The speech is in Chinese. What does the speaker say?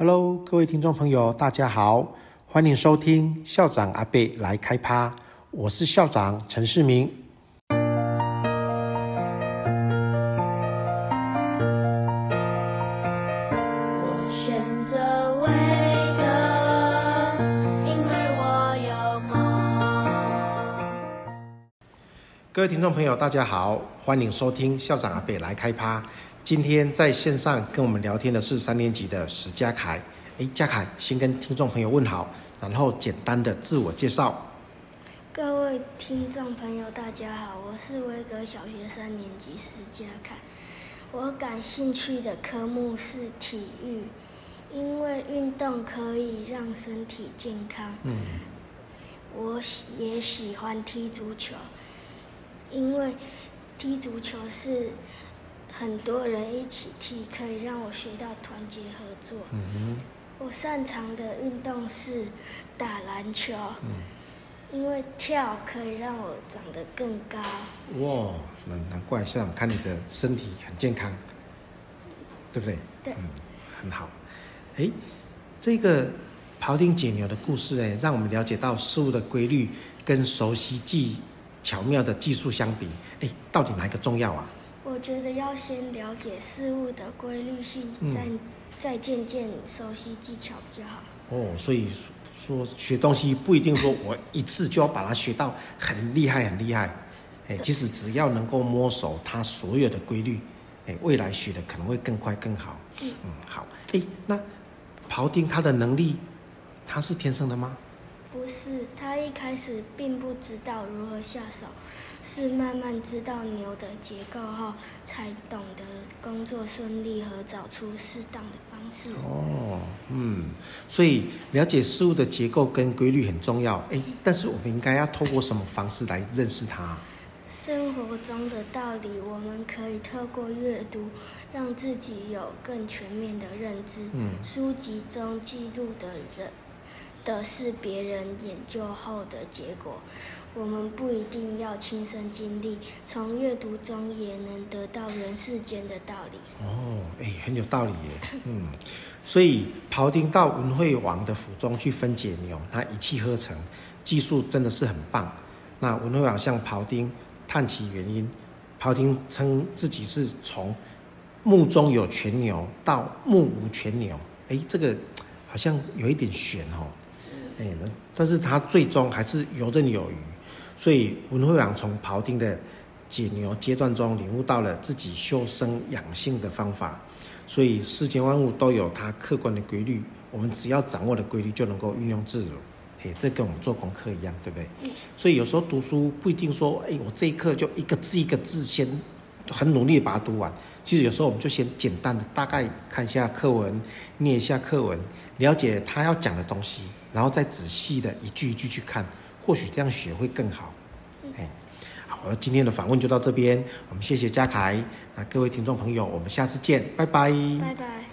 Hello， 各位听众朋友，大家好，欢迎收听校长阿伯来开趴，我是校长陈世明。各位听众朋友大家好，欢迎收听校长阿伯来开趴。今天在线上跟我们聊天的是三年级的石嘉凯。嘉凯先跟听众朋友问好，然后简单的自我介绍。各位听众朋友大家好，我是威格小学三年级石嘉凯。我感兴趣的科目是体育，因为运动可以让身体健康。我也喜欢踢足球，因为踢足球是很多人一起踢，可以让我学到团结合作。我擅长的运动是打篮球，因为跳可以让我长得更高。哇，难怪校长看你的身体很健康，对不对？对，很好。这个庖丁解牛的故事，让我们了解到事物的规律跟熟悉巧妙的技术相比，到底哪一个重要啊？我觉得要先了解事物的规律性，再渐渐熟悉技巧比较好。所以说学东西不一定说我一次就要把它学到很厉害。其实只要能够摸熟它所有的规律，未来学的可能会更快更好。好。那庖丁他的能力，他是天生的吗？不是，他一开始并不知道如何下手，是慢慢知道牛的结构后，才懂得工作顺利和找出适当的方式。所以了解事物的结构跟规律很重要。但是我们应该要透过什么方式来认识它？生活中的道理，我们可以透过阅读，让自己有更全面的认知。书籍中记录的是别人研究后的结果，我们不一定要亲身经历，从阅读中也能得到人世间的道理。很有道理耶。所以庖丁到文惠王的府中去分解牛，他一气呵成，技术真的是很棒。那文惠王向庖丁探其原因，庖丁称自己是从目中有全牛到目无全牛。这个好像有一点悬但是他最终还是游刃有余。所以文惠王从庖丁的解牛阶段中领悟到了自己修身养性的方法。所以世间万物都有它客观的规律，我们只要掌握了规律就能够运用自如。这跟我们做功课一样，对不对？所以有时候读书不一定说我这一课就一个字一个字先很努力把它读完，其实有时候我们就先简单的大概看一下课文，念一下课文，了解他要讲的东西，然后再仔细的一句一句去看，或许这样学会更好。好，今天的访问就到这边，我们谢谢嘉凯。那各位听众朋友，我们下次见，拜拜。